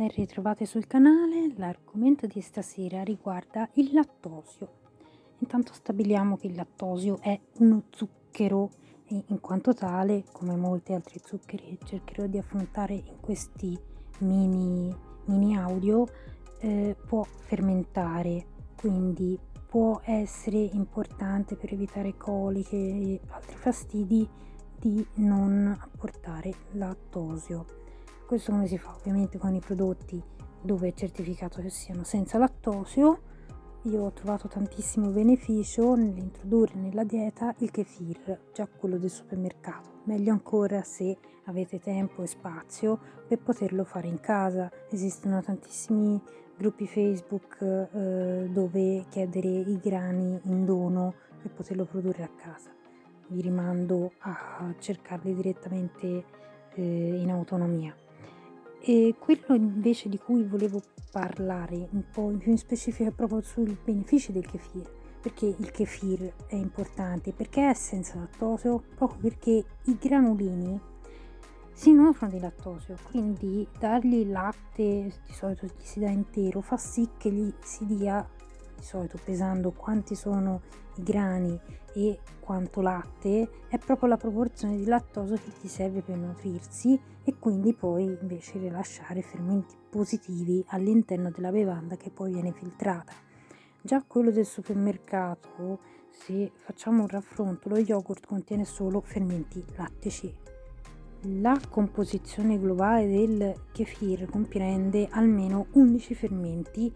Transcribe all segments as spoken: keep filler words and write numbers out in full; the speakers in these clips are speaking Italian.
Ben ritrovate sul canale, l'argomento di stasera riguarda il lattosio. Intanto stabiliamo che il lattosio è uno zucchero e in quanto tale, come molti altri zuccheri che cercherò di affrontare in questi mini, mini audio, eh, può fermentare, quindi può essere importante per evitare coliche e altri fastidi di non apportare lattosio. Questo come si fa? Ovviamente con i prodotti dove è certificato che siano senza lattosio. Io ho trovato tantissimo beneficio nell'introdurre nella dieta il kefir, già quello del supermercato. Meglio ancora se avete tempo e spazio per poterlo fare in casa. Esistono tantissimi gruppi Facebook eh, dove chiedere i grani in dono per poterlo produrre a casa. Vi rimando a cercarli direttamente eh, in autonomia. E quello invece di cui volevo parlare un po' più in specifico è proprio sui benefici del kefir, perché il kefir è importante, perché è senza lattosio, proprio perché i granulini si nutrono di lattosio, quindi dargli il latte, di solito gli si dà intero, fa sì che gli si dia, di solito pesando quanti sono i grani e quanto latte, è proprio la proporzione di lattosio che ti serve per nutrirsi e quindi poi invece rilasciare fermenti positivi all'interno della bevanda che poi viene filtrata. Già quello del supermercato, se facciamo un raffronto, lo yogurt contiene solo fermenti lattici. La composizione globale del kefir comprende almeno undici fermenti,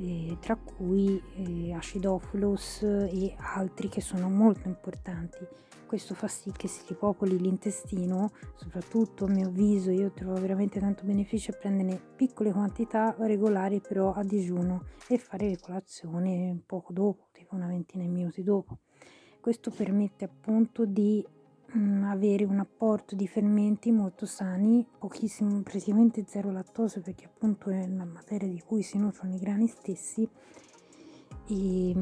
Eh, tra cui eh, acidophilus e altri che sono molto importanti. Questo fa sì che si ripopoli l'intestino, soprattutto a mio avviso. Io trovo veramente tanto beneficio a prenderne piccole quantità regolari, però a digiuno, e fare le colazioni poco dopo, tipo una ventina di minuti dopo. Questo permette appunto di mh, avere un apporto di fermenti molto sani, pochissimo, praticamente zero lattosio, perché appunto è la materia di cui si nutrono i grani stessi. E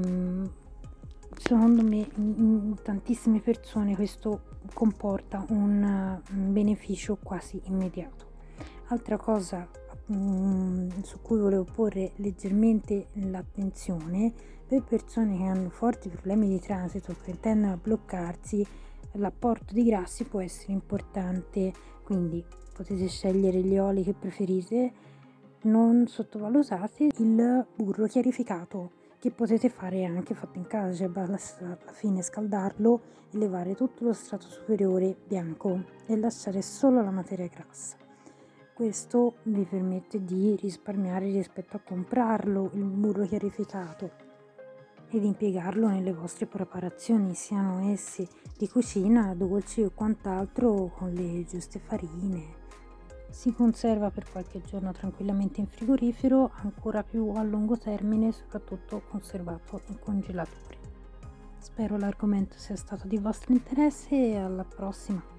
secondo me in tantissime persone questo comporta un beneficio quasi immediato. Altra cosa mh, su cui volevo porre leggermente l'attenzione, per persone che hanno forti problemi di transito, che tendono a bloccarsi, l'apporto di grassi può essere importante, quindi potete scegliere gli oli che preferite. Non sottovalutate il burro chiarificato, che potete fare anche fatto in casa, cioè basta alla fine scaldarlo e levare tutto lo strato superiore bianco e lasciare solo la materia grassa. Questo vi permette di risparmiare rispetto a comprarlo il burro chiarificato ed impiegarlo nelle vostre preparazioni, siano essi di cucina, dolci o quant'altro, con le giuste farine. Si conserva per qualche giorno tranquillamente in frigorifero, ancora più a lungo termine, soprattutto conservato in congelatore. Spero l'argomento sia stato di vostro interesse e alla prossima!